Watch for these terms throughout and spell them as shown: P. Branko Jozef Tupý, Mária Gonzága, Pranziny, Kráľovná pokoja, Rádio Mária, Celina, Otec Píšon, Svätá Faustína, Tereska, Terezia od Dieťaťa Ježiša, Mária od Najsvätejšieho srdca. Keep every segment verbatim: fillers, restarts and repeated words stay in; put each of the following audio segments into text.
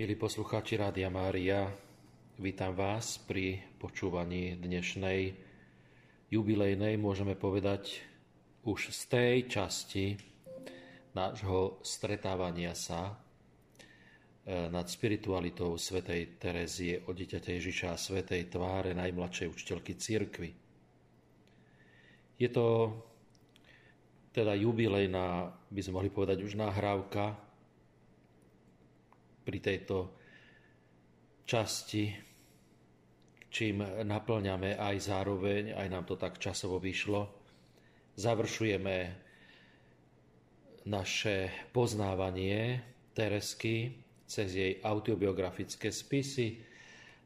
Milí poslucháči Rádia Mária, vítam vás pri počúvaní dnešnej jubilejnej, môžeme povedať, už z tej časti nášho stretávania sa nad spiritualitou svätej Terezie od Dieťaťa Ježiša a Svätej Tváre, najmladšej učiteľky cirkvi. Je to teda jubilejná, by sme mohli povedať, už nahrávka pri tejto časti, čím naplňame aj zároveň, aj nám to tak časovo vyšlo, završujeme naše poznávanie Teresky cez jej autobiografické spisy,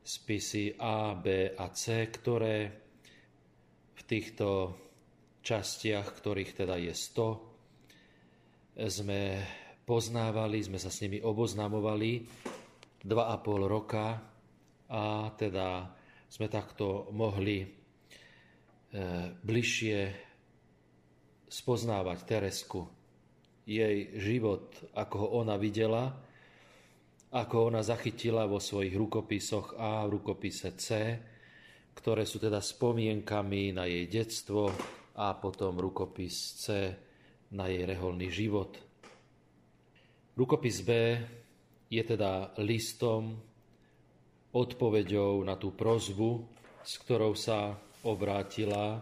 spisy A, B a C, ktoré v týchto častiach, ktorých teda je sto, sme poznávali, sme sa s nimi oboznamovali dva a pol roka a teda sme takto mohli bližšie spoznávať Teresku, jej život, ako ho ona videla, ako ona zachytila vo svojich rukopisoch A, v rukopise C, ktoré sú teda spomienkami na jej detstvo, a potom rukopis C na jej reholný život. Rukopis B je teda listom, odpoveďou na tú prosbu, s ktorou sa obrátila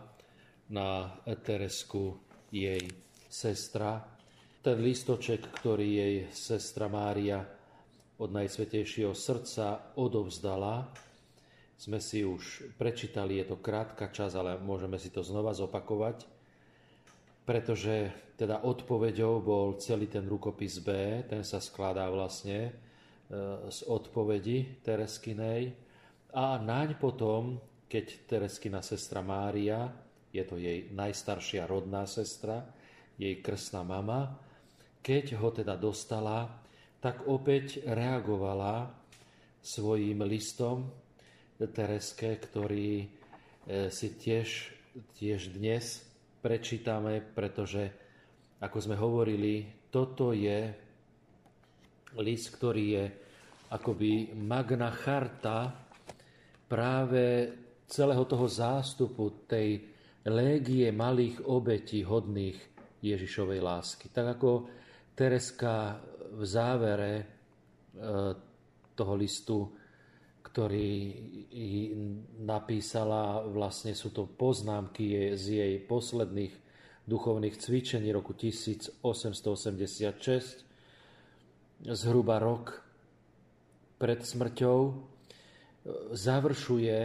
na Teresku jej sestra. Ten listoček, ktorý jej sestra Mária od Najsvätejšieho srdca odovzdala, sme si už prečítali, je to krátka časť, ale môžeme si to znova zopakovať, pretože teda odpoveďou bol celý ten rukopis B, ten sa skladá vlastne z odpovedi Tereskinej a naň potom, keď Tereskina sestra Mária, je to jej najstaršia rodná sestra, jej krstná mama, keď ho teda dostala, tak opäť reagovala svojím listom Tereske, ktorý si tiež, tiež dnes prečítame, pretože, ako sme hovorili, toto je list, ktorý je akoby magna charta práve celého toho zástupu tej légie malých obetí hodných Ježišovej lásky. Tak ako Tereska v závere toho listu, ktorý napísala, vlastne sú to poznámky z jej posledných duchovných cvičení roku tisíc osemsto osemdesiatšesť, zhruba rok pred smrťou, završuje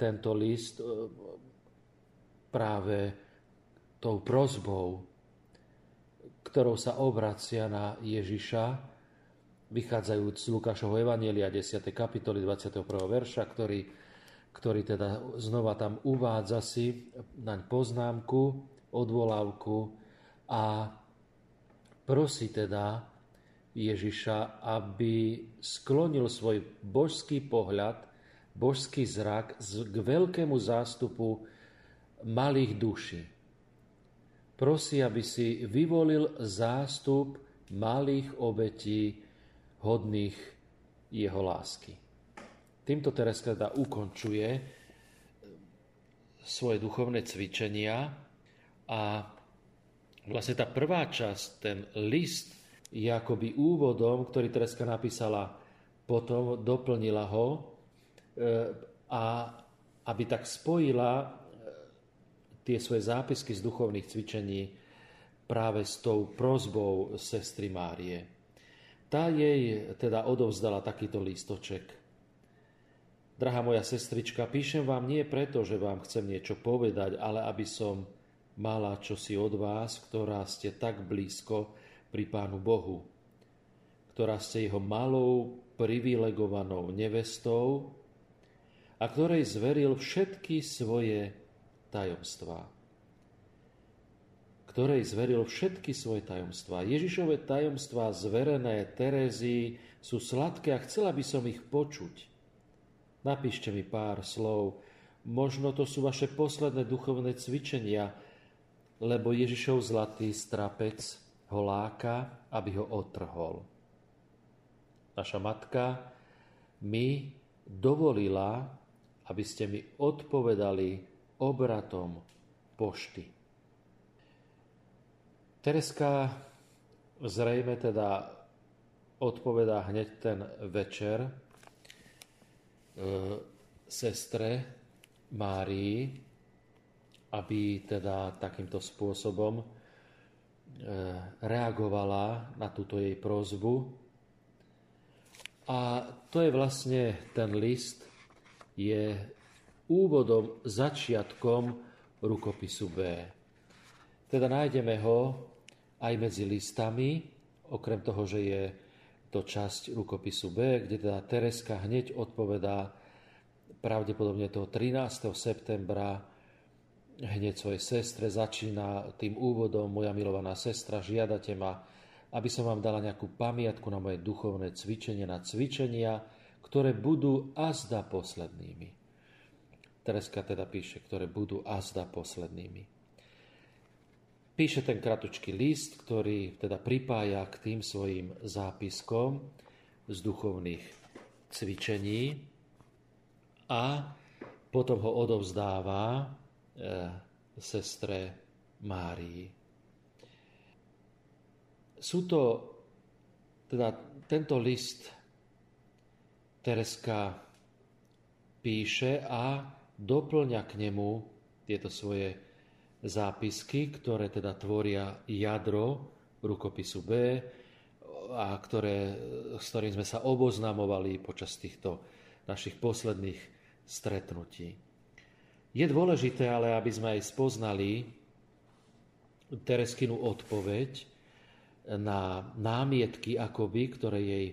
tento list práve tou prosbou, ktorou sa obracia na Ježiša, vychádzajúc z Lukášovho evanjelia desiatej kapitoly dvadsiateho prvého verša, ktorý, ktorý teda znova tam uvádza si naň poznámku, odvolávku a prosí teda Ježiša, aby sklonil svoj božský pohľad, božský zrak k veľkému zástupu malých duší. Prosí, aby si vyvolil zástup malých obetí hodných jeho lásky. Týmto Tereska teda ukončuje svoje duchovné cvičenia a vlastne tá prvá časť, ten list, je akoby úvodom, ktorý Tereska napísala, potom doplnila ho a aby tak spojila tie svoje zápisky z duchovných cvičení práve s tou prosbou sestry Márie. Tá jej teda odovzdala takýto lístoček. Drahá moja sestrička, píšem vám nie preto, že vám chcem niečo povedať, ale aby som mala čosi od vás, ktorá ste tak blízko pri Pánu Bohu, ktorá ste jeho malou, privilegovanou nevestou a ktorej zveril všetky svoje tajomstvá. ktorej zveril všetky svoje tajomstvá. Ježišove tajomstvá zverené Terézii sú sladké a chcela by som ich počuť. Napíšte mi pár slov, možno to sú vaše posledné duchovné cvičenia, lebo Ježišov zlatý strapec ho láka, aby ho otrhol. naša matka, mi dovolila, aby ste mi odpovedali obratom pošty. Tereska zrejme teda odpovedá hneď ten večer e, sestre Márii, aby teda takýmto spôsobom e, reagovala na túto jej prosbu. A to je vlastne ten list, je úvodom, začiatkom rukopisu B. Teda nájdeme ho aj medzi listami, okrem toho, že je to časť rukopisu B, kde teda Tereska hneď odpovedá pravdepodobne toho trinásteho septembra hneď svojej sestre, začína tým úvodom: moja milovaná sestra, žiadate ma, aby som vám dala nejakú pamiatku na moje duchovné cvičenie, na cvičenia, ktoré budú azda poslednými. Tereska teda píše, ktoré budú azda poslednými. Píše ten kratučký list, ktorý teda pripája k tým svojim zápiskom z duchovných cvičení, a potom ho odovzdáva e, sestre Márii. Sú to, teda tento list Tereska píše a doplňa k nemu tieto svoje zápisky, ktoré teda tvoria jadro rukopisu B a ktoré, s ktorým sme sa oboznamovali počas týchto našich posledných stretnutí. Je dôležité ale, aby sme aj spoznali Tereskinu odpoveď na námietky akoby, ktoré jej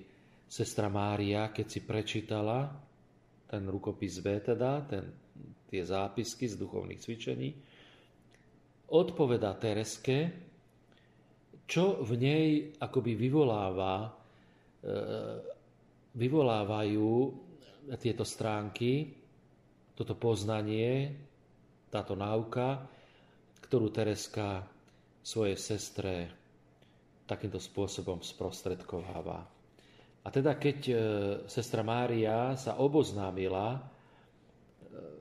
sestra Mária, keď si prečítala ten rukopis B, teda ten, tie zápisky z duchovných cvičení, odpovedá Tereske, čo v nej akoby vyvoláva, vyvolávajú tieto stránky, toto poznanie, táto náuka, ktorú Tereska svojej sestre takýmto spôsobom sprostredkováva. A teda keď sestra Mária sa oboznámila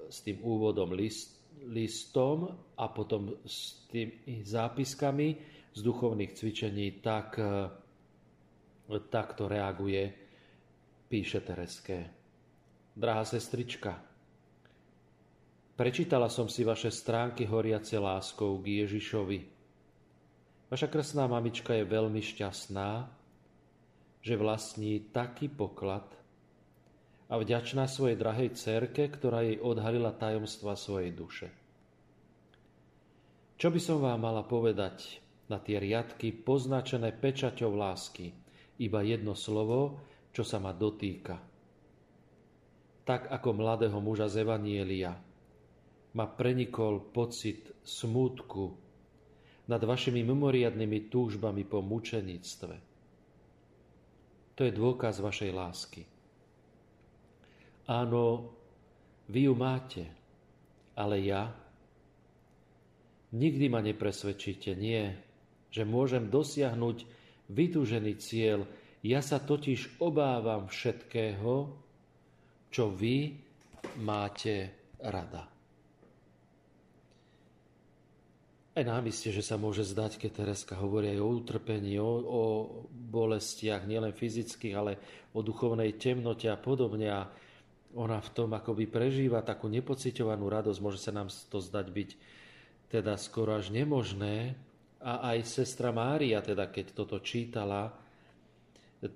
s tým úvodom list, listom a potom s tými zápiskami z duchovných cvičení, tak takto reaguje, píše Tereske. Drahá sestrička, prečítala som si vaše stránky horiace láskou k Ježišovi. Vaša krstná mamička je veľmi šťastná, že vlastní taký poklad, a vďačná svojej drahej dcerke, ktorá jej odhalila tajomstva svojej duše. Čo by som vám mala povedať na tie riadky poznačené pečaťou lásky? Iba jedno slovo, čo sa ma dotýka. Tak ako mladého muža z Evanielia ma prenikol pocit smútku nad vašimi mimoriadnymi túžbami po mučenictve. To je dôkaz vašej lásky. Áno, vy ju máte, ale ja? Nikdy ma nepresvedčíte, nie, že môžem dosiahnuť vytúžený cieľ. Ja sa totiž obávam všetkého, čo vy máte rada. Aj nám isté, že sa môže zdať, keď Tereska hovorí aj o utrpení, o, o bolestiach, nielen fyzických, ale o duchovnej temnote a podobne. A ona v tom akoby prežíva takú nepociťovanú radosť. Môže sa nám to zdať byť teda skoro až nemožné. A aj sestra Mária, teda keď toto čítala,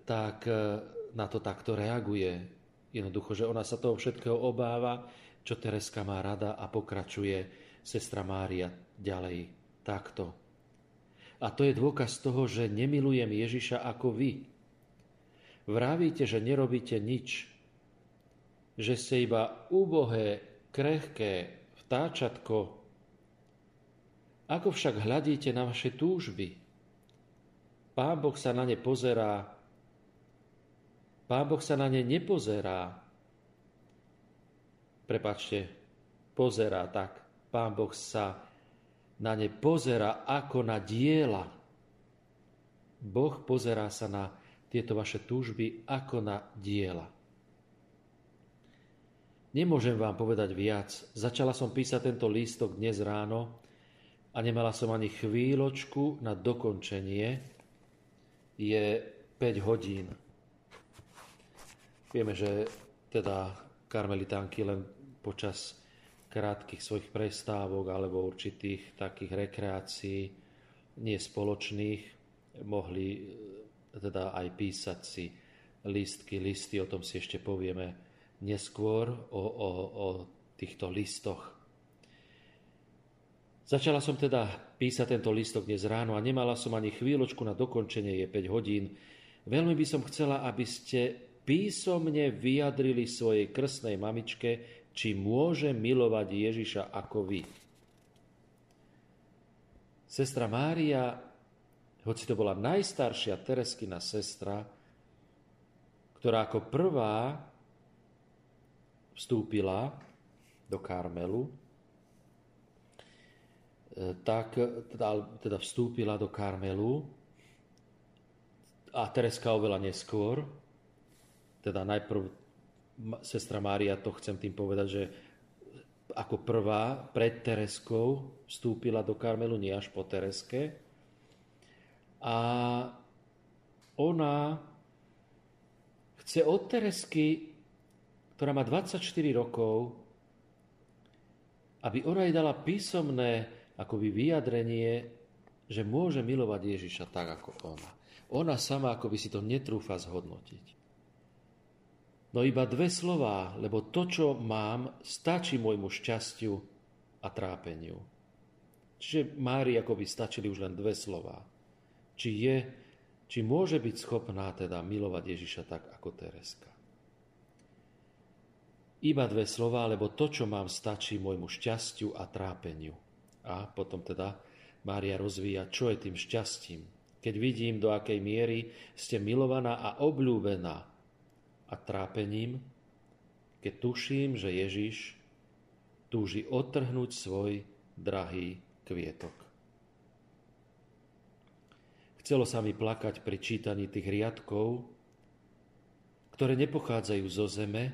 tak na to takto reaguje. Jednoducho, že ona sa toho všetkého obáva, čo Tereska má rada, a pokračuje sestra Mária ďalej takto. A to je dôkaz toho, že nemilujem Ježiša ako vy. Vravíte, že nerobíte nič, že ste iba úbohé, krehké vtáčatko. Ako však hľadíte na vaše túžby? Pán Boh sa na ne pozerá. Pán Boh sa na ne nepozerá. Prepáčte, pozerá tak. Pán Boh sa na ne pozerá ako na diela. Boh pozerá sa na tieto vaše túžby ako na diela. Nemôžem vám povedať viac. Začala som písať tento lístok dnes ráno a nemala som ani chvíľočku na dokončenie. Je päť hodín. Vieme, že teda karmelitánky len počas krátkych svojich prestávok alebo určitých takých rekreácií, nie spoločných, mohli teda aj písať si lístky, listy, o tom si ešte povieme neskôr o, o, o týchto listoch. Začala som teda písať tento listok dnes ráno a nemala som ani chvíľočku na dokončenie, je päť hodín. Veľmi by som chcela, aby ste písomne vyjadrili svojej krstnej mamičke, či môže milovať Ježiša ako vy. Sestra Mária, hoci to bola najstaršia Tereskina sestra, ktorá ako prvá vstúpila do Karmelu, tak teda vstúpila do Karmelu a Tereska oveľa neskôr, teda najprv sestra Mária, to chcem tým povedať, že ako prvá pred Tereskou vstúpila do Karmelu, nie až po Tereske, a ona chce od Teresky, ktorá má dvadsaťštyri rokov, aby ona jej dala písomné akoby vyjadrenie, že môže milovať Ježiša tak, ako ona. Ona sama akoby si to netrúfa zhodnotiť. No iba dve slová, lebo to, čo mám, stačí môjmu šťastiu a trápeniu. Čiže Márii akoby stačili už len dve slová. Či je, či môže byť schopná teda milovať Ježiša tak, ako Tereska. Iba dve slová, lebo to, čo mám, stačí môjmu šťastiu a trápeniu. A potom teda Mária rozvíja, čo je tým šťastím. Keď vidím, do akej miery ste milovaná a obľúbená, a trápením, keď tuším, že Ježiš túži odtrhnúť svoj drahý kvietok. Chcelo sa mi plakať pri čítaní tých riadkov, ktoré nepochádzajú zo zeme,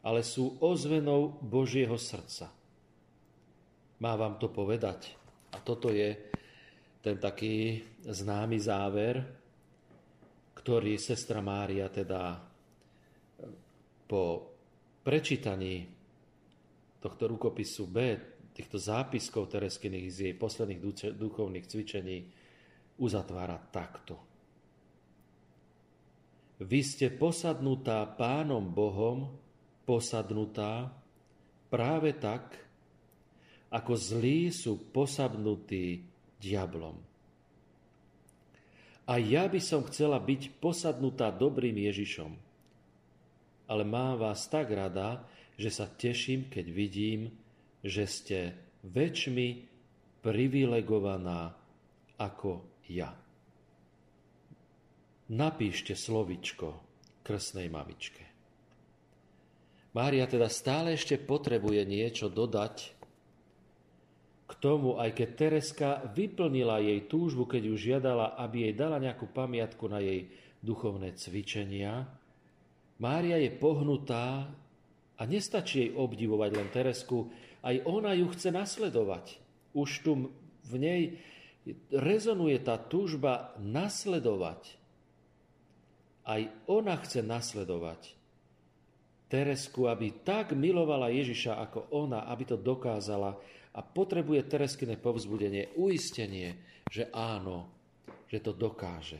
ale sú ozvenou Božieho srdca. Má vám to povedať. A toto je ten taký známy záver, ktorý sestra Mária teda po prečítaní tohto rukopisu B, týchto zápiskov Tereskiných z jej posledných duchovných cvičení, uzatvára takto. Vy ste posadnutá Pánom Bohom, posadnutá práve tak, ako zlí sú posadnutí diablom. A ja by som chcela byť posadnutá dobrým Ježišom, ale mám vás tak rada, že sa teším, keď vidím, že ste väčšmi privilegovaná ako ja. Napíšte slovičko krstnej mamičke. Mária teda stále ešte potrebuje niečo dodať k tomu, aj keď Tereska vyplnila jej túžbu, keď ju žiadala, aby jej dala nejakú pamiatku na jej duchovné cvičenia. Mária je pohnutá a nestačí jej obdivovať len Teresku, aj ona ju chce nasledovať. Už tu v nej rezonuje tá túžba nasledovať. Aj ona chce nasledovať Teresku, aby tak milovala Ježiša ako ona, aby to dokázala, a potrebuje Tereskine povzbudenie, uistenie, že áno, že to dokáže.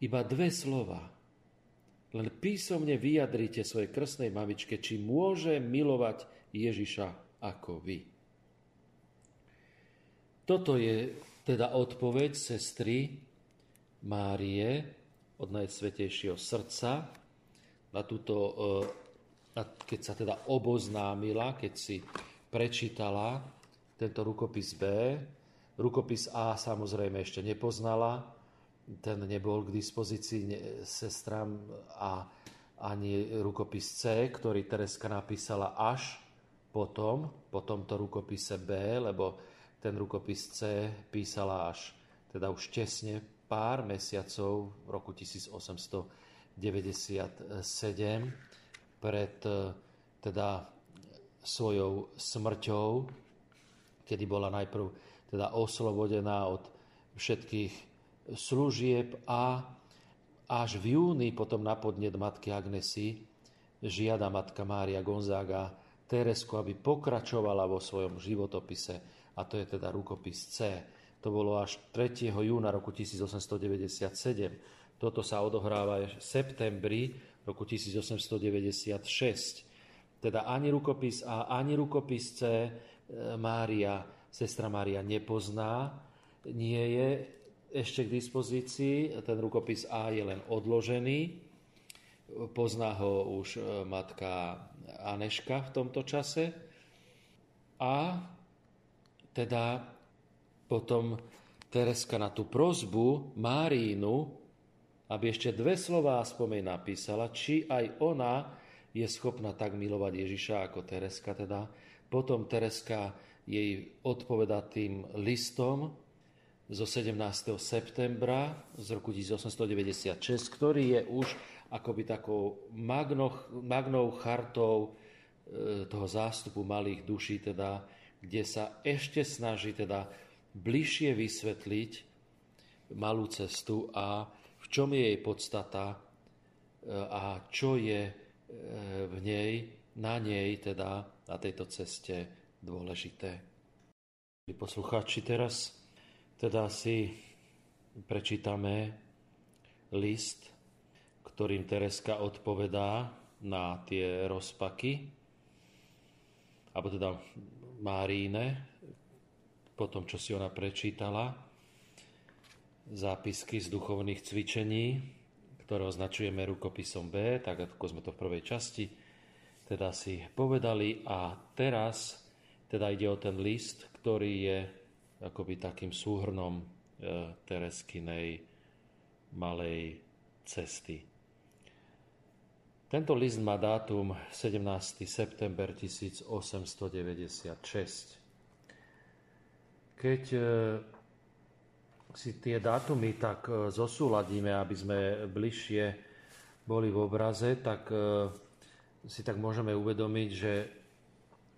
Iba dve slova. Len písomne vyjadrite svojej krstnej mamičke, či môže milovať Ježiša ako vy. Toto je teda odpoveď sestry Márie od Najsvätejšieho srdca, na túto, keď sa teda oboznámila, keď si prečítala tento rukopis B. Rukopis A samozrejme ešte nepoznala, ten nebol k dispozícii sestram, a ani rukopis C, ktorý Tereska napísala až potom, po tomto rukopise B, lebo ten rukopis C písala až teda už tesne pár mesiacov v roku tisíc osemsto deväťdesiatsedem pred teda svojou smrťou, kedy bola najprv teda oslobodená od všetkých služieb a až v júni potom na podnet matky Agnesy žiada matka Mária Gonzága Teresku, aby pokračovala vo svojom životopise, a to je teda rukopis C. To bolo až tretieho júna roku tisíc osemsto deväťdesiatsedem. Toto sa odohráva v septembri roku tisíc osemsto deväťdesiatšesť. Teda ani rukopis A, ani rukopis C Mária, sestra Mária nepozná, nie je ešte k dispozícii. Ten rukopis A je len odložený. Pozná ho už matka Aneška v tomto čase. A teda potom Tereska na tú prosbu Máriinu, aby ešte dve slová aspoň napísala, či aj ona je schopná tak milovať Ježiša ako Tereska. Teda. Potom Tereska jej odpovedá tým listom zo sedemnásteho septembra z roku tisíc osemsto deväťdesiatšesť, ktorý je už akoby takou magnou, magnou chartou e, toho zástupu malých duší, teda, kde sa ešte snaží teda bližšie vysvetliť malú cestu a v čom je jej podstata e, a čo je e, v nej, na nej, teda na tejto ceste dôležité. Poslucháči, teraz teda si prečítame list, ktorým Tereska odpovedá na tie rozpaky, alebo teda Máríne, po tom, čo si ona prečítala, zápisky z duchovných cvičení, ktoré označujeme rukopisom B, tak ako sme to v prvej časti teda si povedali. A teraz teda ide o ten list, ktorý je akoby takým súhrnom e, Tereskinej malej cesty. Tento list má dátum sedemnásteho september tisíc osemsto deväťdesiatšesť. Keď si tie dátumy tak zosúladíme, aby sme bližšie boli v obraze, tak si tak môžeme uvedomiť, že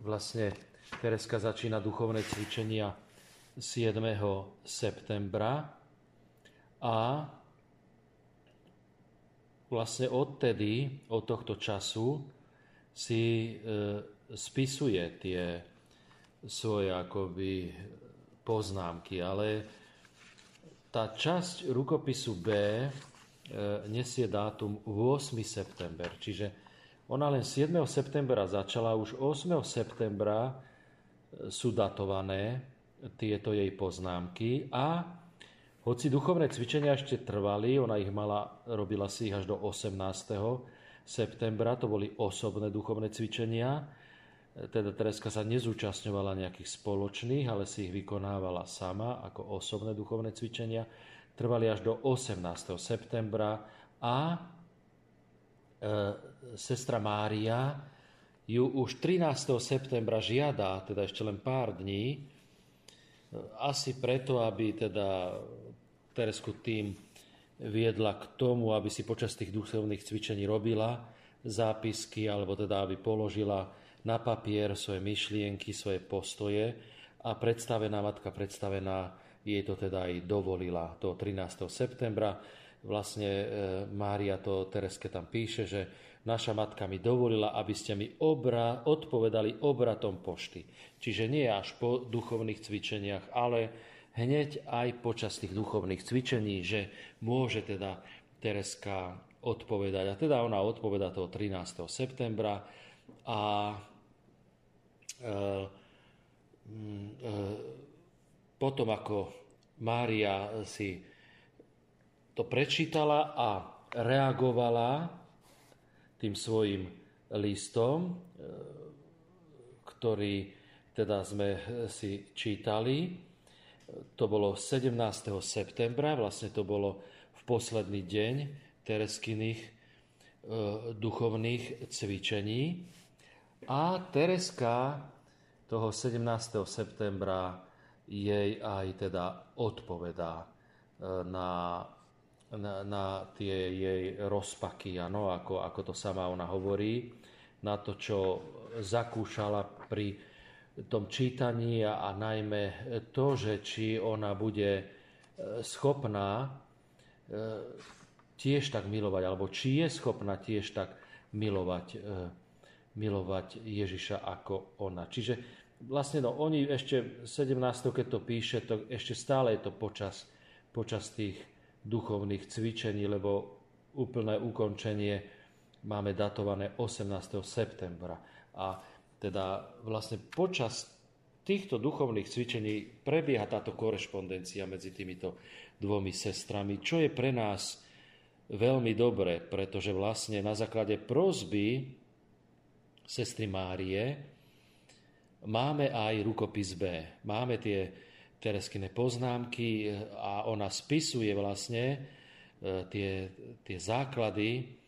vlastne Tereska začína duchovné cvičenia siedmeho septembra a vlastne odtedy, od tohto času, si e, spisuje tie svoje akoby poznámky. Ale tá časť rukopisu B e, nesie dátum ôsmeho september. Čiže ona len siedmeho septembra začala, už ôsmeho septembra sú datované tieto jej poznámky. A hoci duchovné cvičenia ešte trvali, ona ich mala, robila si ich až do osemnásteho septembra, to boli osobné duchovné cvičenia, teda Tereska sa nezúčastňovala nejakých spoločných, ale si ich vykonávala sama ako osobné duchovné cvičenia, trvali až do osemnásteho septembra a e, sestra Mária ju už trinásteho septembra žiada, teda ešte len pár dní, asi preto, aby teda Teresku tým viedla k tomu, aby si počas tých duchovných cvičení robila zápisky, alebo teda aby položila na papier svoje myšlienky, svoje postoje, a predstavená matka, predstavená jej to teda aj dovolila. To trinásteho septembra vlastne e, Mária to Tereske tam píše, že naša matka mi dovolila, aby ste mi obra, odpovedali obratom pošty. Čiže nie až po duchovných cvičeniach, ale hneď aj počas tých duchovných cvičení, že môže teda Tereska odpovedať. A teda ona odpovedá toho trinásteho septembra a e, e, potom, ako Mária si to prečítala a reagovala tým svojim listom, e, ktorý teda sme si čítali, to bolo sedemnásteho septembra, vlastne to bolo v posledný deň Tereskiných e, duchovných cvičení. A Tereska toho sedemnásteho septembra jej aj teda odpovedá na, na, na tie jej rozpaky, ano, ako, ako to sama ona hovorí, na to, čo zakúšala pri tom čítaní a, a najmä to, že či ona bude schopná tiež tak milovať, alebo či je schopná tiež tak milovať, milovať Ježiša ako ona. Čiže vlastne, no, oni ešte sedemnásteho keď to píše, to ešte stále je to počas, počas tých duchovných cvičení, lebo úplné ukončenie máme datované osemnásteho septembra. A teda vlastne počas týchto duchovných cvičení prebieha táto korešpondencia medzi týmito dvomi sestrami, čo je pre nás veľmi dobré, pretože vlastne na základe prosby sestry Márie máme aj rukopis B. Máme tie Tereskine poznámky a ona spisuje vlastne tie, tie základy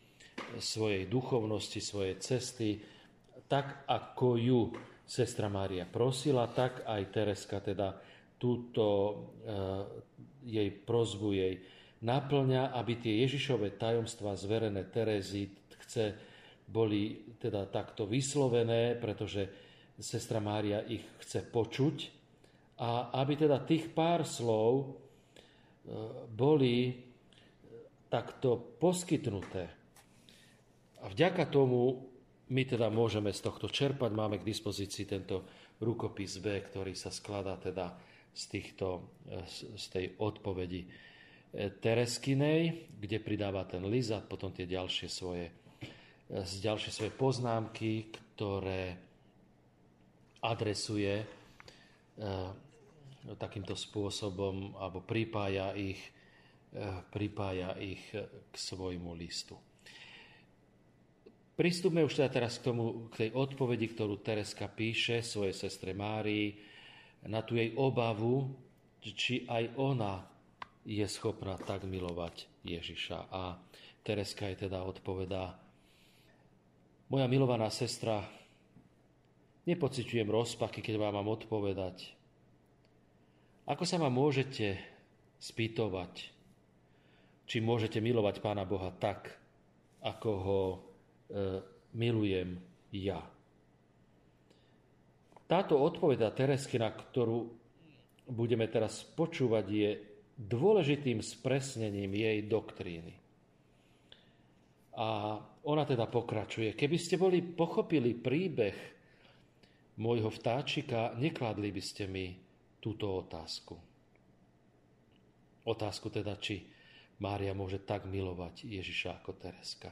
svojej duchovnosti, svojej cesty. Tak, ako ju sestra Mária prosila, tak aj Tereska teda túto jej prosbu jej naplňa, aby tie Ježišove tajomstvá zverené Terezii chce boli teda takto vyslovené, pretože sestra Mária ich chce počuť a aby teda tých pár slov boli takto poskytnuté. A vďaka tomu my teda môžeme z tohto čerpať. Máme k dispozícii tento rukopis B, ktorý sa skladá teda z, týchto, z tej odpovedi Tereskinej, kde pridáva ten list a potom tie ďalšie svoje, ďalšie svoje poznámky, ktoré adresuje e, takýmto spôsobom alebo pripája ich, e, pripája ich k svojmu listu. Pristúpme už teda teraz k tomu, k tej odpovedi, ktorú Tereska píše svojej sestre Márii na tú jej obavu, či aj ona je schopná tak milovať Ježiša. A Tereska jej teda odpovedá: moja milovaná sestra, nepociťujem rozpaky, keď vám mám odpovedať. Ako sa ma môžete spýtovať, či môžete milovať Pána Boha tak, ako ho e, milujem ja? Táto odpoveda Tereskina, ktorú budeme teraz počúvať, je dôležitým spresnením jej doktríny. A ona teda pokračuje: keby ste boli pochopili príbeh môjho vtáčika, nekladli by ste mi túto otázku. Otázku teda, či Mária môže tak milovať Ježiša ako Tereska.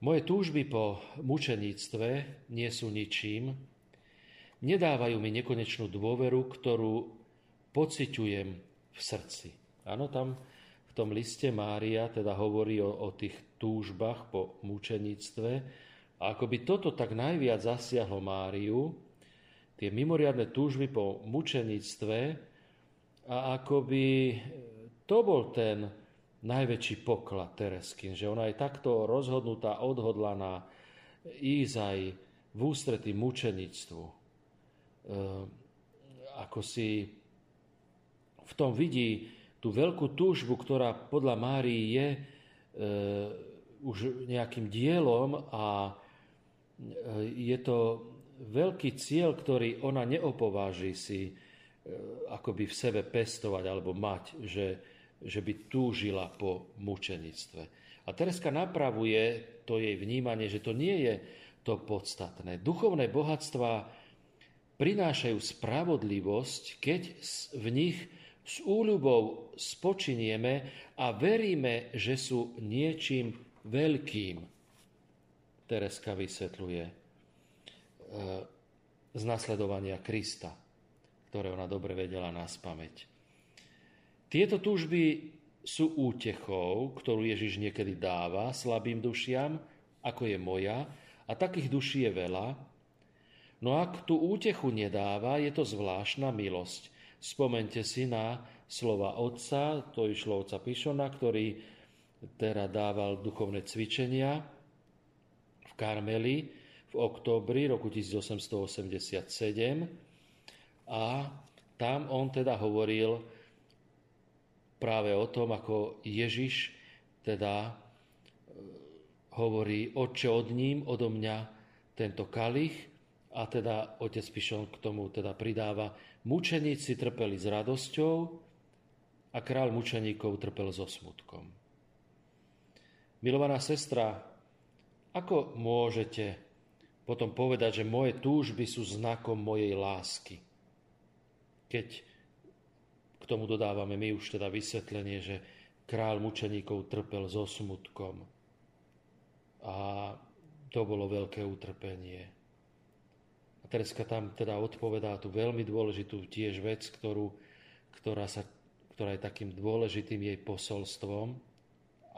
Moje túžby po mučeníctve nie sú ničím, nedávajú mi nekonečnú dôveru, ktorú pociťujem v srdci. Áno, tam v tom liste Mária teda hovorí o, o tých túžbách po mučeníctve. A ako by toto tak najviac zasiahlo Máriu, tie mimoriadne túžby po mučeníctve, a ako by to bol ten najväčší poklad Tereskin, že ona je takto rozhodnutá, odhodlaná ísť aj v ústretí mučeníctvu. E, ako si v tom vidí tú veľkú túžbu, ktorá podľa Márii je e, už nejakým dielom a je to veľký cieľ, ktorý ona neopováži si akoby v sebe pestovať alebo mať, že, že by túžila po mučenictve. A Tereska napravuje to jej vnímanie, že to nie je to podstatné. Duchovné bohatstvá prinášajú spravodlivosť, keď v nich s úľubou spočinieme a veríme, že sú niečím veľkým. Tereska vysvetľuje e, z nasledovania Krista, ktoré ona dobre vedela naspamäť. Tieto túžby sú útechou, ktorú Ježiš niekedy dáva slabým dušiam, ako je moja, a takých duší je veľa. No ak tú útechu nedáva, je to zvláštna milosť. Spomente si na slova otca, to išlo otca Píšona, ktorý teda dával duchovné cvičenia v Karmeli v októbri roku tisíc osemsto osemdesiatsedem, a tam on teda hovoril: práve o tom, ako Ježiš teda hovorí: Otče, odním odo mňa tento kalich, a teda otec Píšon k tomu teda pridáva: mučeníci trpeli s radosťou a kráľ mučeníkov trpel so smutkom. Milovaná sestra, ako môžete potom povedať, že moje túžby sú znakom mojej lásky, keď k tomu dodávame my už teda vysvetlenie, že kráľ mučeníkov trpel so smutkom? A to bolo veľké utrpenie. A Tereska tam teda odpovedá tú veľmi dôležitú tiež vec, ktorú, ktorá, sa, ktorá je takým dôležitým jej posolstvom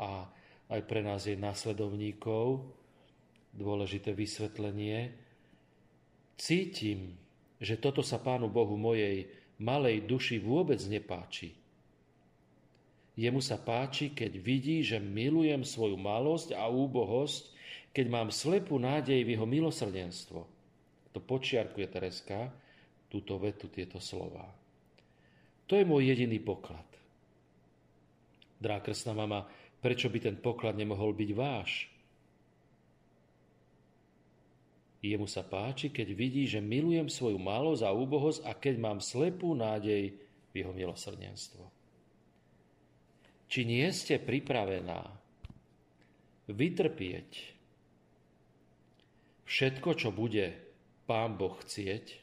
a aj pre nás jej nasledovníkov dôležité vysvetlenie. Cítim, že toto sa Pánu Bohu mojej malej duši vôbec nepáči. Jemu sa páči, keď vidí, že milujem svoju malosť a úbohosť, keď mám slepú nádej v jeho milosrdenstvo. To počiarkuje Tereska, túto vetu, tieto slová. To je môj jediný poklad. Drahá krstná mama, prečo by ten poklad nemohol byť váš? Jemu sa páči, keď vidí, že milujem svoju malosť a úbohosť a keď mám slepú nádej v jeho milosrdenstvo. Či nie ste pripravená vytrpieť všetko, čo bude Pán Boh chcieť?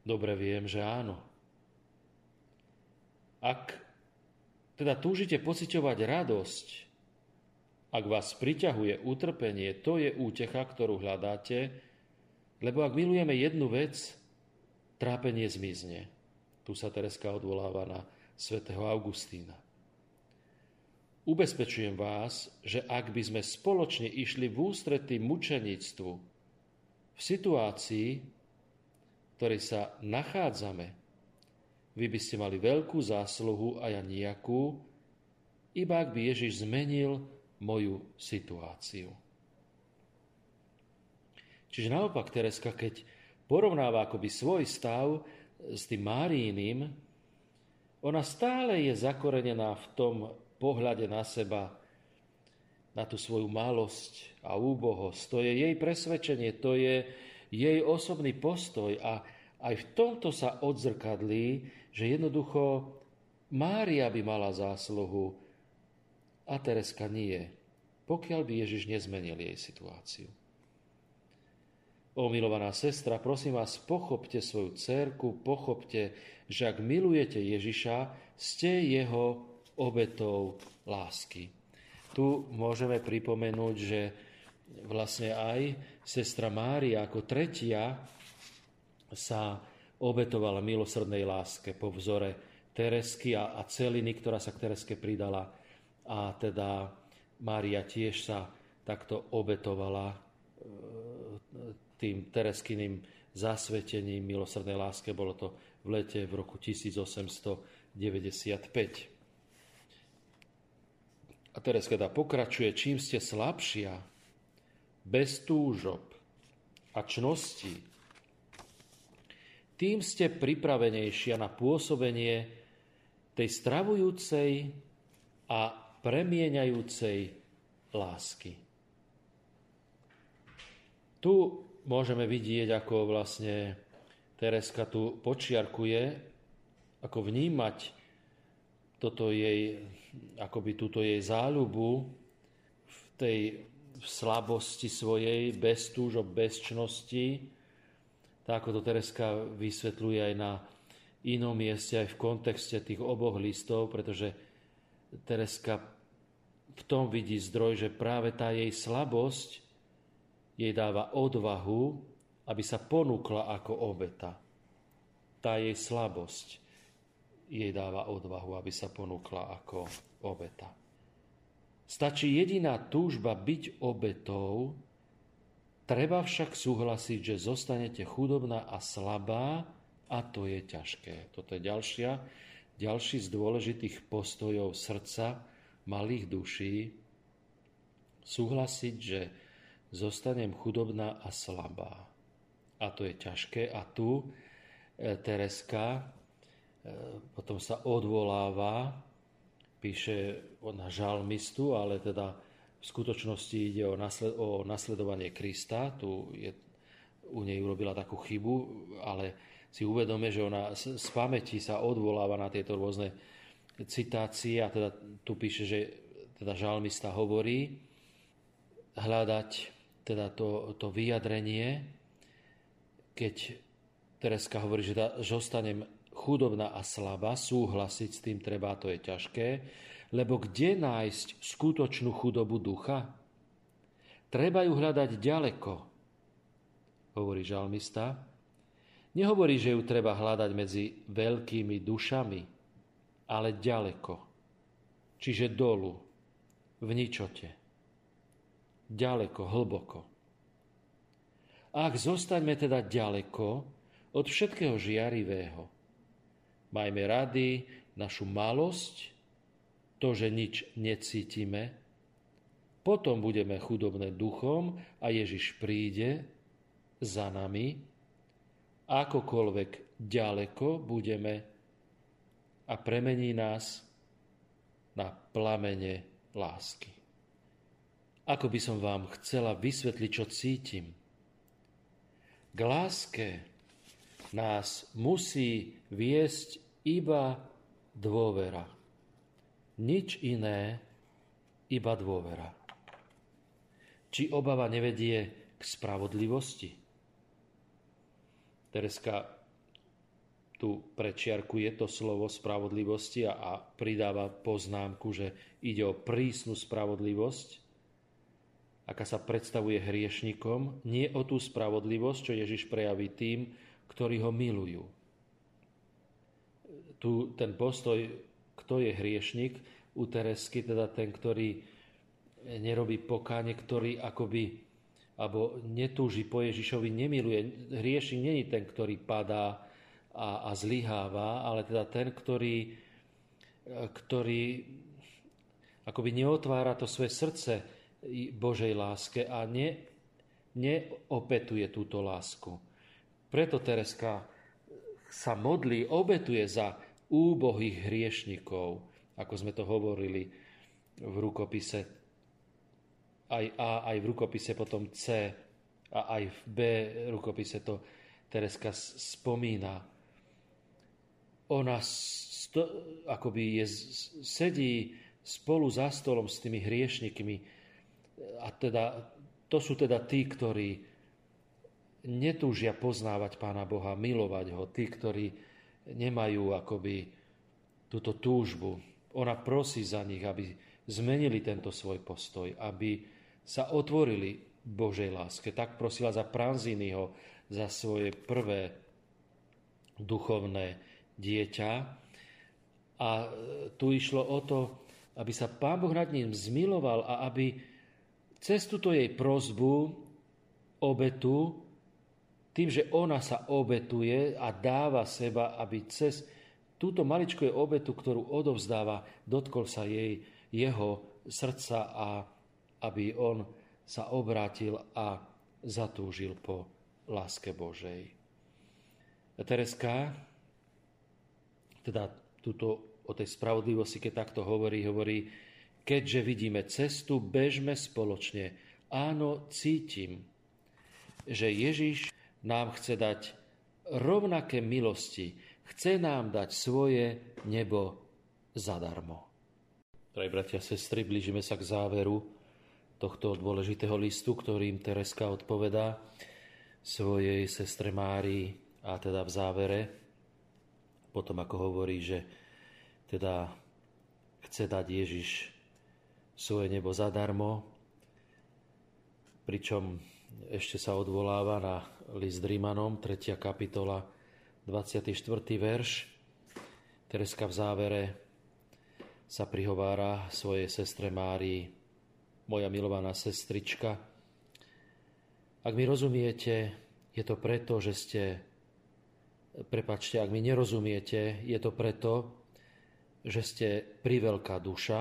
Dobre viem, že áno. Ak teda túžite pociťovať radosť, ak vás priťahuje utrpenie, to je útecha, ktorú hľadáte, lebo ak milujeme jednu vec, trápenie zmizne. Tu sa Tereska odvoláva na svätého Augustína. Ubezpečujem vás, že ak by sme spoločne išli v ústretí mučeníctvu, v situácii, v ktorej sa nachádzame, vy by ste mali veľkú zásluhu a ja nejakú, iba ak by Ježiš zmenil moju situáciu. Čiže naopak Tereska, keď porovnáva akoby svoj stav s tým Máriinim, ona stále je zakorenená v tom pohľade na seba, na tú svoju malosť a úbohosť. To je jej presvedčenie, to je jej osobný postoj a aj v tomto sa odzrkadlí, že jednoducho Mária by mala zásluhu a Tereska nie, pokiaľ by Ježiš nezmenil jej situáciu. O milovaná sestra, prosím vás, pochopte svoju dcérku, pochopte, že ak milujete Ježiša, ste jeho obetou lásky. Tu môžeme pripomenúť, že vlastne aj sestra Mária ako tretia sa obetovala milosrdnej láske po vzore Teresky a Celiny, ktorá sa k Tereske pridala. A teda Mária tiež sa takto obetovala tým tereskyným zasvetením milosrdnej láske. Bolo to v lete v roku tisíc osemsto deväťdesiatpäť. A Tereska teda pokračuje: čím ste slabšia, bez túžob a čností, tým ste pripravenejšia na pôsobenie tej stravujúcej a premieňajúcej lásky. Tu môžeme vidieť, ako vlastne Tereska tu počiarkuje, ako vnímať toto jej, akoby túto jej záľubu v tej v slabosti svojej, bez túžob, bez čnosti. Tak ako to Tereska vysvetľuje aj na inom mieste, aj v kontexte tých oboch listov, pretože Tereska v tom vidí zdroj, že práve tá jej slabosť jej dáva odvahu, aby sa ponúkla ako obeta. Tá jej slabosť jej dáva odvahu, aby sa ponúkla ako obeta. Stačí jediná túžba byť obetou, treba však súhlasiť, že zostanete chudobná a slabá, a to je ťažké. Toto je ďalšia, ďalší z dôležitých postojov srdca malých duší. Súhlasiť, že zostanem chudobná a slabá. A to je ťažké. A tu Tereska potom sa odvoláva, píše na žalmistu, ale teda v skutočnosti ide o, nasled, o nasledovanie Krista. Tu je, u nej urobila takú chybu, ale si uvedome, že ona z, z pamäti sa odvoláva na tieto rôzne citácie a teda tu píše, že teda žalmista hovorí hľadať teda to, to vyjadrenie, keď Tereska hovorí, že, da, že ostanem chudobná a slabá, súhlasiť s tým treba, to je ťažké, lebo kde nájsť skutočnú chudobu ducha? Treba ju hľadať ďaleko, hovorí žalmista. Nehovorí, že ju treba hľadať medzi veľkými dušami, ale ďaleko, čiže dolu, v ničote, ďaleko, hlboko. Ach, zostaňme teda ďaleko od všetkého žiarivého. Majme rady našu malosť, to, že nič necítime. Potom budeme chudobné duchom a Ježiš príde za nami. Akokoľvek ďaleko budeme a premení nás na plamene lásky. Ako by som vám chcela vysvetliť, čo cítim. K láske nás musí viesť iba dôvera. Nič iné, iba dôvera. Či obava nevedie k spravodlivosti? Tereska tu prečiarkuje to slovo spravodlivosti a, a pridáva poznámku, že ide o prísnu spravodlivosť, aká sa predstavuje hriešnikom, nie o tú spravodlivosť, čo Ježiš prejaví tým, ktorí ho milujú. Tu ten postoj, kto je hriešnik, u Teresky teda ten, ktorý nerobí pokánie, ktorý akoby, alebo netúži po Ježišovi, nemiluje. Hriešnik nie je ten, ktorý padá a, a zlyháva, ale teda ten, ktorý, ktorý akoby neotvára to svoje srdce Božej láske a ne, neopetuje túto lásku. Preto Tereska sa modlí, obetuje za úbohých hriešnikov, ako sme to hovorili v rukopise aj A, aj v rukopise potom C a aj v B rukopise to Tereska spomína. Ona sto, akoby je, sedí spolu za stolom s tými hriešnikmi a teda, to sú teda tí, ktorí netúžia poznávať Pána Boha, milovať ho, tí, ktorí nemajú akoby túto túžbu. Ona prosí za nich, aby zmenili tento svoj postoj, aby sa otvorili Božej láske. Tak prosila za Pranzinyho, za svoje prvé duchovné dieťa. A tu išlo o to, aby sa Pán Boh nad ním zmiloval a aby cez túto jej prosbu, obetu, tým, že ona sa obetuje a dáva seba, aby cez túto maličkú obetu, ktorú odovzdáva, dotkol sa jej jeho srdca a aby on sa obrátil a zatúžil po láske Božej. Tereska, teda túto, o tej spravodlivosti, keď takto hovorí, hovorí, keďže vidíme cestu, bežme spoločne. Áno, cítim, že Ježiš nám chce dať rovnaké milosti. Chce nám dať svoje nebo zadarmo. Drahí bratia a sestry, blížime sa k záveru tohto dôležitého listu, ktorým Tereska odpovedá svojej sestre Márii. A teda v závere, potom ako hovorí, že teda chce dať Ježiš svoje nebo zadarmo, pričom ešte sa odvoláva na list Rímanom, tretia kapitola, dvadsiaty štvrtý verš. Tereska v závere sa prihovára svojej sestre Márii. Moja milovaná sestrička, ak mi rozumiete, je to preto, že ste... Prepáčte, ak mi nerozumiete, je to preto, že ste priveľká duša,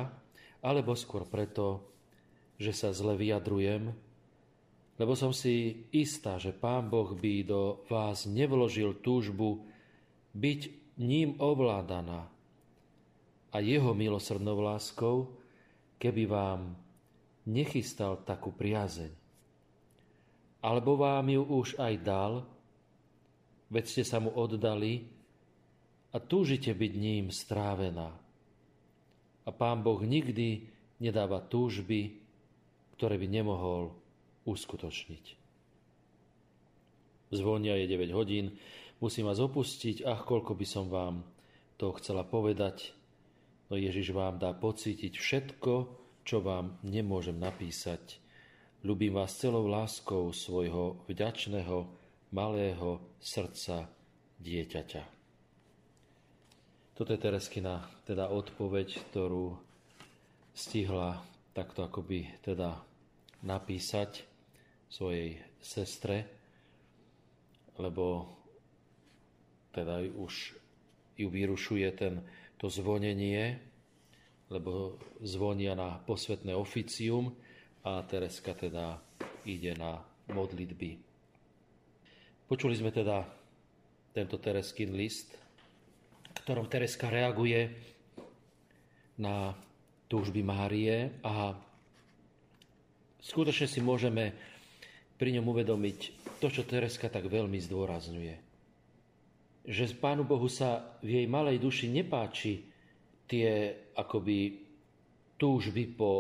alebo skôr preto, že sa zle vyjadrujem, lebo som si istá, že Pán Boh by do vás nevložil túžbu byť ním ovládaná a jeho milosrdnou láskou, keby vám nechystal takú priazeň. Alebo vám ju už aj dal, veď ste sa mu oddali a túžite byť ním strávená. A Pán Boh nikdy nedáva túžby, ktoré by nemohol uskutočniť. Zvonia je deväť hodín, musím vás opustiť, ach, koľko by som vám to chcela povedať, no Ježiš vám dá pocítiť všetko, čo vám nemôžem napísať. Ľubím vás celou láskou svojho vďačného, malého srdca dieťaťa. Toto je Tereskina teda odpoveď, ktorú stihla takto akoby teda napísať svojej sestre, lebo teda už ju vyrušuje ten, to zvonenie, lebo zvonia na posvetné oficium a Tereska teda ide na modlitby. Počuli sme teda tento Tereskin list, v ktorom Tereska reaguje na túžby Márie a skutočne si môžeme pri ňom uvedomiť to, čo Tereska tak veľmi zdôrazňuje. Že Pánu Bohu sa v jej malej duši nepáči tie akoby túžby po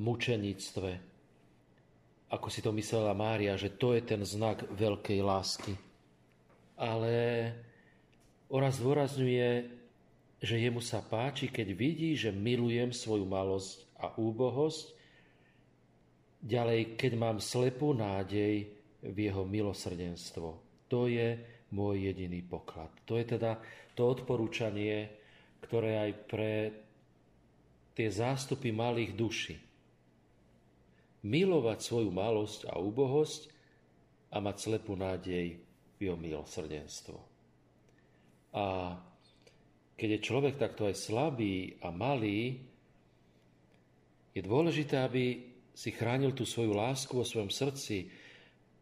mučenictve. Ako si to myslela Mária, že to je ten znak veľkej lásky. Ale ona zdôrazňuje, že jemu sa páči, keď vidí, že milujem svoju malosť a úbohosť. Ďalej, keď mám slepú nádej v jeho milosrdenstvo. To je môj jediný poklad. To je teda to odporúčanie, ktoré aj pre tie zástupy malých duší. Milovať svoju malosť a úbohosť a mať slepú nádej v jeho milosrdenstvo. A keď je človek takto aj slabý a malý, je dôležité, aby si chránil tú svoju lásku vo svojom srdci,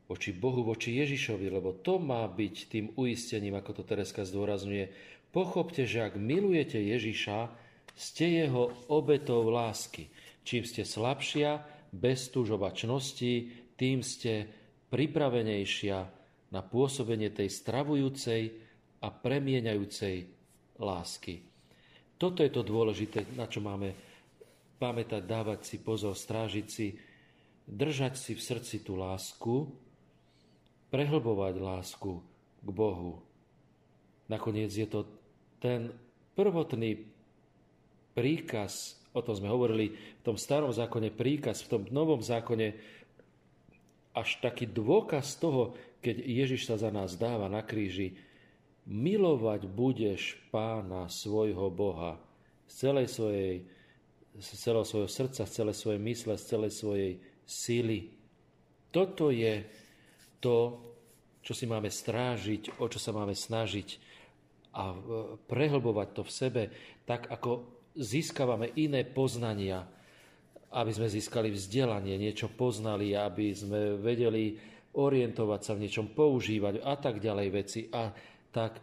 voči Bohu, voči Ježišovi, lebo to má byť tým uistením, ako to Tereska zdôrazňuje. Pochopte, že ak milujete Ježiša, ste jeho obetou lásky. Čím ste slabšia, bez túžobačnosti, tým ste pripravenejšia na pôsobenie tej stravujúcej a premieňajúcej lásky. Toto je to dôležité, na čo máme pamätať, dávať si pozor, strážiť si, držať si v srdci tú lásku, prehlbovať lásku k Bohu. Nakoniec je to ten prvotný príkaz, o tom sme hovorili v tom starom zákone príkaz, v tom novom zákone až taký dôkaz toho, keď Ježiš sa za nás dáva na kríži, milovať budeš Pána svojho Boha z celej svojej, z celého svojho srdca, z celej svojej mysle, z celej svojej síly. Toto je to, čo si máme strážiť, o čo sa máme snažiť a prehlbovať to v sebe, tak ako získavame iné poznania, aby sme získali vzdelanie, niečo poznali, aby sme vedeli orientovať sa v niečom, používať a tak ďalej veci. A tak,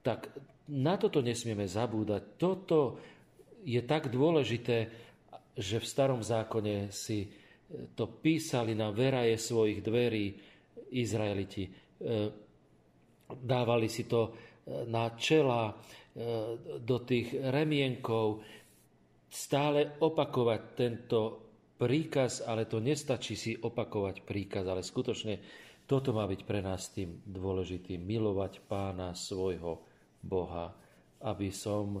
tak na toto nesmieme zabúdať. Toto je tak dôležité, že v starom zákone si to písali na veraje svojich dverí, Izraeliti dávali si to na čela, do tých remienkov, stále opakovať tento príkaz, ale to nestačí si opakovať príkaz, ale skutočne toto má byť pre nás tým dôležitým, milovať Pána svojho Boha, aby som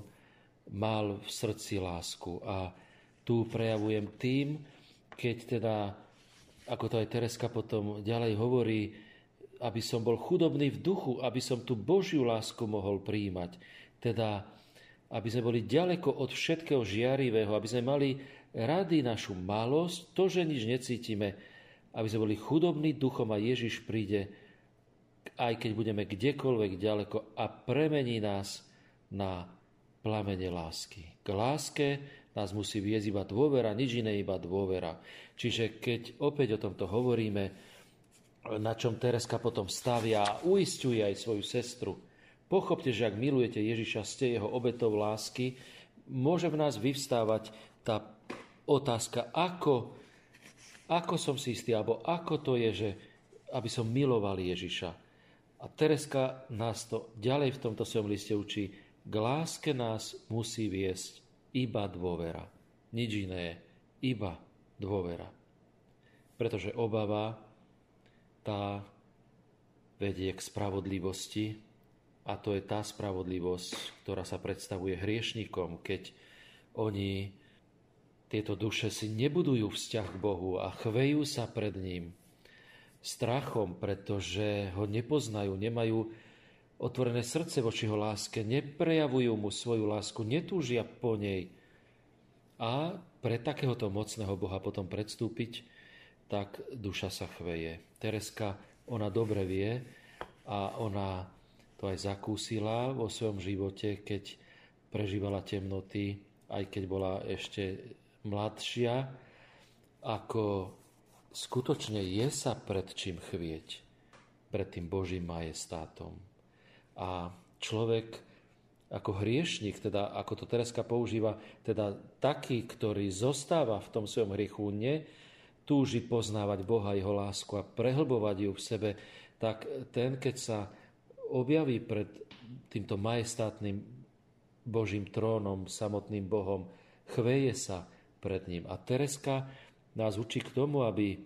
mal v srdci lásku a tu prejavujem tým, keď teda ako to aj Tereska potom ďalej hovorí, aby som bol chudobný v duchu, aby som tú Božiu lásku mohol prijímať. Teda, aby sme boli ďaleko od všetkého žiarivého, aby sme mali radi našu malosť, to, že nič necítime, aby sme boli chudobní duchom a Ježiš príde, aj keď budeme kdekoľvek ďaleko a premení nás na plamene lásky. K láske nás musí viesť iba dôvera, nič iné, iba dôvera. Čiže keď opäť o tomto hovoríme, na čom Tereska potom stavia a uisťuje aj svoju sestru, Pochopte, že ak milujete Ježiša, ste jeho obetou lásky, môže v nás vyvstávať tá otázka, ako, ako som si istý, alebo ako to je, že aby som miloval Ježiša. A Tereska nás to ďalej v tomto svojom liste učí, k láske nás musí viesť iba dôvera. Nič iné, iba dôvera. Pretože obava, tá vedie k spravodlivosti, a to je tá spravodlivosť, ktorá sa predstavuje hriešnikom, keď oni, tieto duše, si nebudujú vzťah k Bohu a chvejú sa pred ním strachom, pretože ho nepoznajú, nemajú otvorené srdce voči jeho láske, neprejavujú mu svoju lásku, netúžia po nej. A pre takéhoto mocného Boha potom predstúpiť, tak duša sa chveje. Tereska, ona dobre vie a ona to aj zakúsila vo svojom živote, keď prežívala temnoty, aj keď bola ešte mladšia, ako skutočne je sa pred čím chvieť, pred tým Božím majestátom. A človek ako hriešnik, teda ako to Tereska používa, teda taký, ktorý zostáva v tom svojom hriechu, ne túži poznávať Boha, jeho lásku a prehlbovať ju v sebe, tak ten, keď sa objaví pred týmto majestátnym Božím trónom, samotným Bohom, chveje sa pred ním. A Tereska nás učí k tomu, aby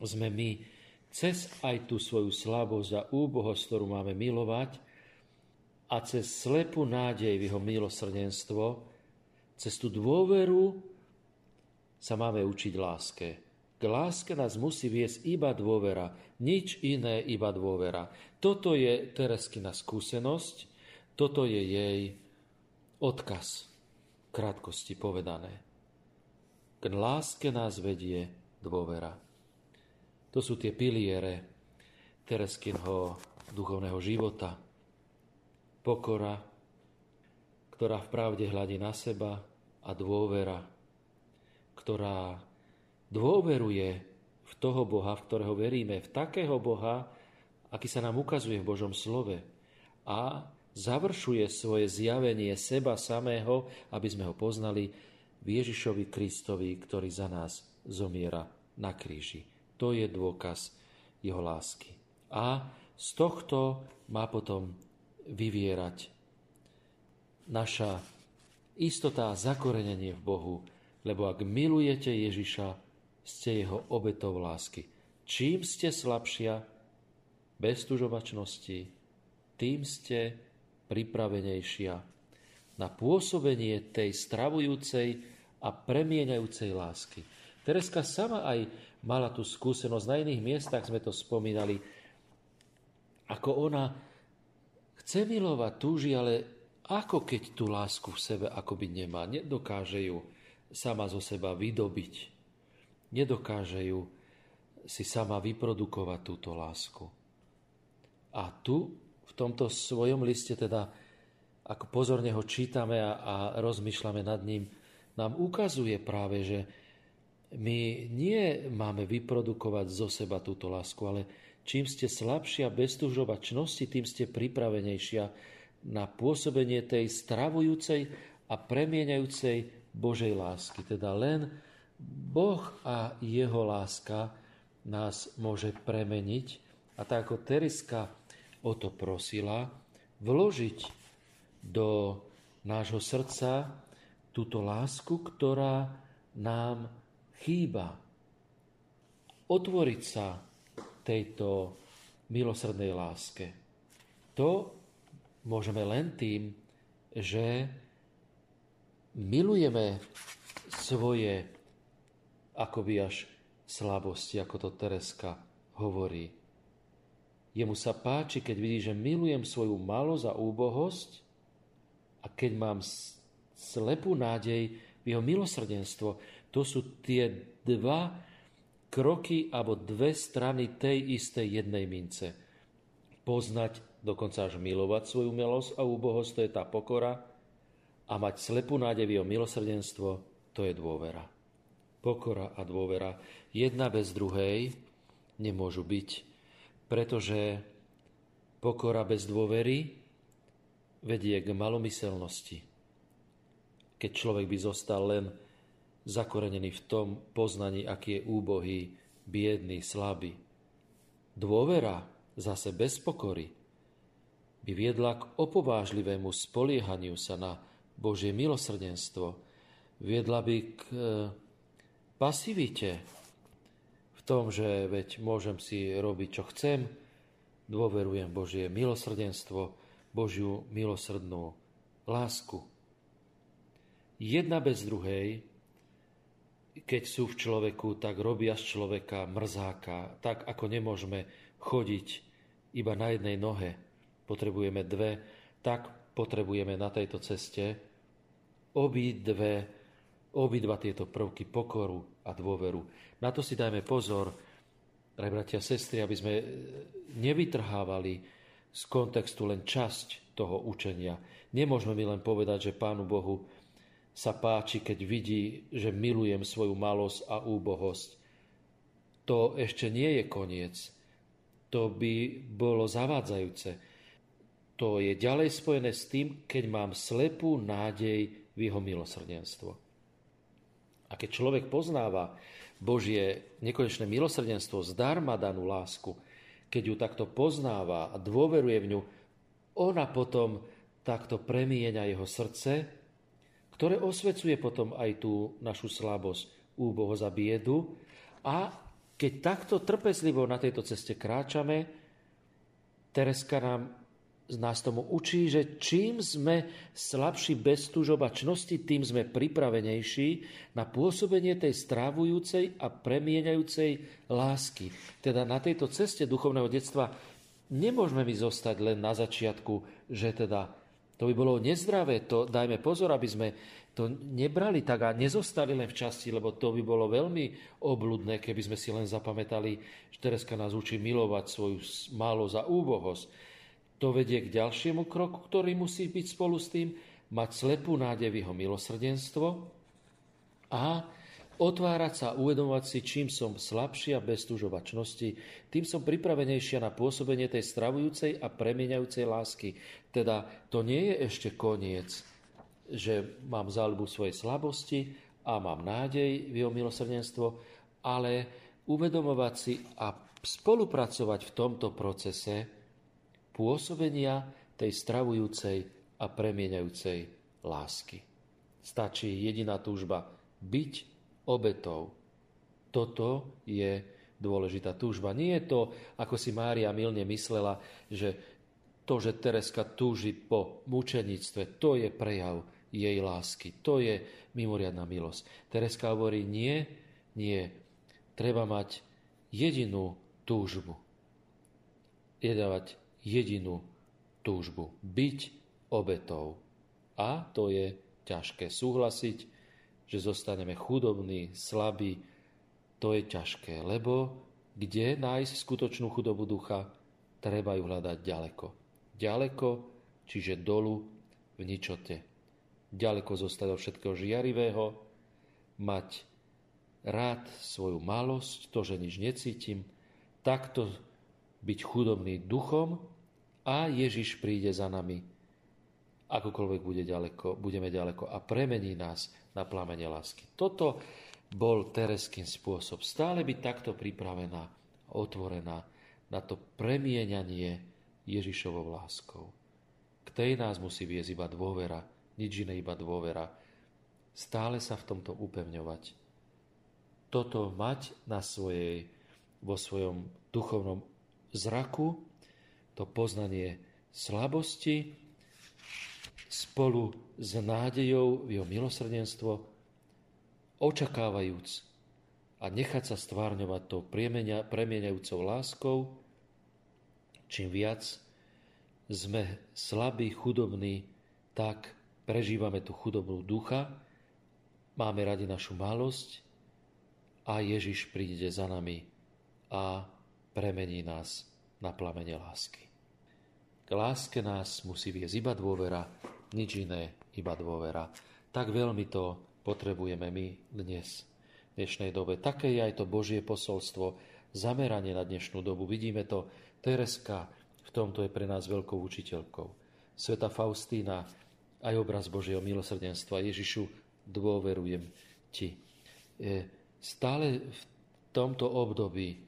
sme my cez aj tú svoju slabosť a úbohosť, ktorú máme milovať, a cez slepú nádej v jeho milosrdenstvo, cez tú dôveru, sa máme učiť láske. K láske nás musí viesť iba dôvera, nič iné, iba dôvera. Toto je Tereskina skúsenosť, toto je jej odkaz, krátkosti povedané. K láske nás vedie dôvera. To sú tie piliere Tereskinho duchovného života. Pokora, ktorá v pravde hľadí na seba, a dôvera, ktorá dôveruje v toho Boha, v ktorého veríme, v takého Boha, aký sa nám ukazuje v Božom slove, a završuje svoje zjavenie seba samého, aby sme ho poznali, v Ježišovi Kristovi, ktorý za nás zomiera na kríži. To je dôkaz jeho lásky. A z tohto má potom vyvierať naša istota a zakorenenie v Bohu, lebo ak milujete Ježiša, ste jeho obetou lásky. Čím ste slabšia, bez tužovačnosti, tým ste pripravenejšia na pôsobenie tej stravujúcej a premieňajúcej lásky. Tereska sama aj mala tú skúsenosť, na iných miestach sme to spomínali, ako ona chce milovať, túži, ale ako keď tú lásku v sebe akoby nemá, nedokáže ju sama zo seba vydobiť. Nedokáže ju si sama vyprodukovať túto lásku. A tu, v tomto svojom liste, teda, ako pozorne ho čítame a, a rozmýšľame nad ním, nám ukazuje práve, že my nie máme vyprodukovať zo seba túto lásku, ale čím ste slabšia, bez tužovačnosti, tým ste pripravenejšia na pôsobenie tej stravujúcej a premieňajúcej Božej lásky. Teda len Boh a jeho láska nás môže premeniť, a tak ako Tereska o to prosila, vložiť do nášho srdca túto lásku, ktorá nám chýba. Otvoriť sa tejto milosrdnej láske. To môžeme len tým, že milujeme svoje akoby až slabosti, ako to Tereska hovorí. Jemu sa páči, keď vidí, že milujem svoju malosť a úbohosť, a keď mám slepú nádej v jeho milosrdenstvo. To sú tie dva kroky alebo dve strany tej istej jednej mince. Poznať, dokonca až milovať svoju malosť a úbohosť, to je tá pokora, a mať slepú nádej v jeho milosrdenstvo, to je dôvera. Pokora a dôvera jedna bez druhej nemôžu byť, pretože pokora bez dôvery vedie k malomyselnosti. Keď človek by zostal len zakorenený v tom poznaní, aký je úbohý, biedný, slabý. Dôvera, zase bez pokory, by viedla k opovážlivému spoliehaniu sa na Božie milosrdenstvo, viedla by k e, pasivite v tom, že veď môžem si robiť, čo chcem, dôverujem Božie milosrdenstvo, Božiu milosrdnú lásku. Jedna bez druhej, keď sú v človeku, tak robia z človeka mrzáka, tak ako nemôžeme chodiť iba na jednej nohe, potrebujeme dve, tak potrebujeme na tejto ceste obi dve, obidva tieto prvky pokoru a dôveru. Na to si dajme pozor, drahí bratia a sestry, aby sme nevytrhávali z kontextu len časť toho učenia. Nemôžeme mi len povedať, že Pánu Bohu sa páči, keď vidí, že milujem svoju malosť a úbohosť. To ešte nie je koniec. To by bolo zavádzajúce. To je ďalej spojené s tým, keď mám slepú nádej v jeho milosrdenstvo. A keď človek poznáva Božie nekonečné milosrdenstvo, zdarma danú lásku, keď ju takto poznáva a dôveruje v ňu, ona potom takto premieňa jeho srdce, ktoré osvecuje potom aj tú našu slabosť, úbohosť a biedu. A keď takto trpezlivo na tejto ceste kráčame, Tereska nám, z nás tomu učí, že čím sme slabší bez túžobačnosti, tým sme pripravenejší na pôsobenie tej strávujúcej a premieňajúcej lásky. Teda na tejto ceste duchovného detstva nemôžeme my zostať len na začiatku, že teda to by bolo nezdravé, to dajme pozor, aby sme to nebrali tak a nezostali len v časti, lebo to by bolo veľmi obludné, keby sme si len zapamätali, že Tereska nás učí milovať svoju malosť a úbohosť. To vedie k ďalšiemu kroku, ktorý musí byť spolu s tým, mať slepú nádej v jeho milosrdenstvo a otvárať sa a uvedomovať si, čím som slabšia bez túžovačnosti, tým som pripravenejšia na pôsobenie tej stravujúcej a premieňajúcej lásky. Teda to nie je ešte koniec, že mám záľubu svojej slabosti a mám nádej v jeho milosrdenstvo, ale uvedomovať si a spolupracovať v tomto procese pôsobenia tej stravujúcej a premieňajúcej lásky. Stačí jediná túžba byť obetou. Toto je dôležitá túžba. Nie je to, ako si Mária mylne myslela, že to, že Tereska túži po mučeníctve, to je prejav jej lásky. To je mimoriadna milosť. Tereska hovorí, nie, nie. Treba mať jedinú túžbu. Jedavať jedinú túžbu. Byť obetou. A to je ťažké súhlasiť, že zostaneme chudobní, slabí, to je ťažké, lebo kde nájsť skutočnú chudobu ducha, treba ju hľadať ďaleko. Ďaleko, čiže dolu, v ničote. Ďaleko zostať od všetkého žiarivého, mať rád svoju malosť, to, že nič necítim, takto byť chudobný duchom a Ježiš príde za nami, akokoľvek bude ďaleko, budeme ďaleko a premení nás na plamene lásky. Toto bol Tereskín spôsob. Stále byť takto pripravená, otvorená na to premieňanie Ježišovou láskou. K tej nás musí viesť iba dôvera, nič iné, iba dôvera. Stále sa v tomto upevňovať. Toto mať na svojej, vo svojom duchovnom zraku, to poznanie slabosti, spolu s nádejou v jeho milosrdenstvo, očakávajúc a nechať sa stvárňovať tou premieňajúcou láskou, čím viac sme slabí, chudobní, tak prežívame tú chudobu ducha, máme radi našu malosť a Ježiš príde za nami a premení nás na plamene lásky. K láske nás musí viesť iba dôvera, nič iné, iba dôvera. Tak veľmi to potrebujeme my dnes, v dnešnej dobe. Také je aj to Božie posolstvo, zameranie na dnešnú dobu. Vidíme to, Tereska v tomto je pre nás veľkou učiteľkou. Svätá Faustína, aj obraz Božieho milosrdenstva. Ježišu, dôverujem ti. Stále v tomto období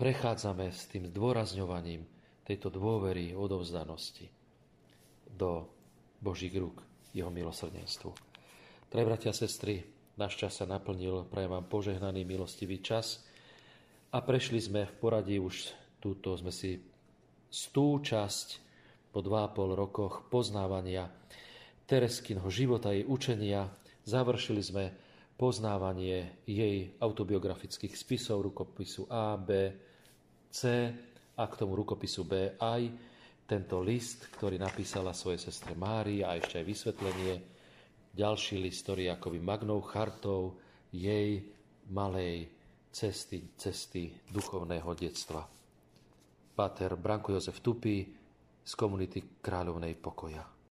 prechádzame s tým zdôrazňovaním tejto dôvery, odovzdanosti do Božích rúk, jeho milosrdenstvu. Drahí bratia a sestry, náš čas sa naplnil, prajem vám požehnaný, milostivý čas a prešli sme v poradí už túto, sme si stú časť po dva a pol rokoch poznávania Tereskinho života, jej učenia. Završili sme poznávanie jej autobiografických spisov, rukopisu A, B, C a k tomu rukopisu B aj tento list, ktorý napísala svojej sestre Márii a ešte aj vysvetlenie. Ďalší list, ktorý je akoby magnou chartou jej malej cesty, cesty duchovného detstva. P. Branko Jozef Tupý z komunity Kráľovnej pokoja.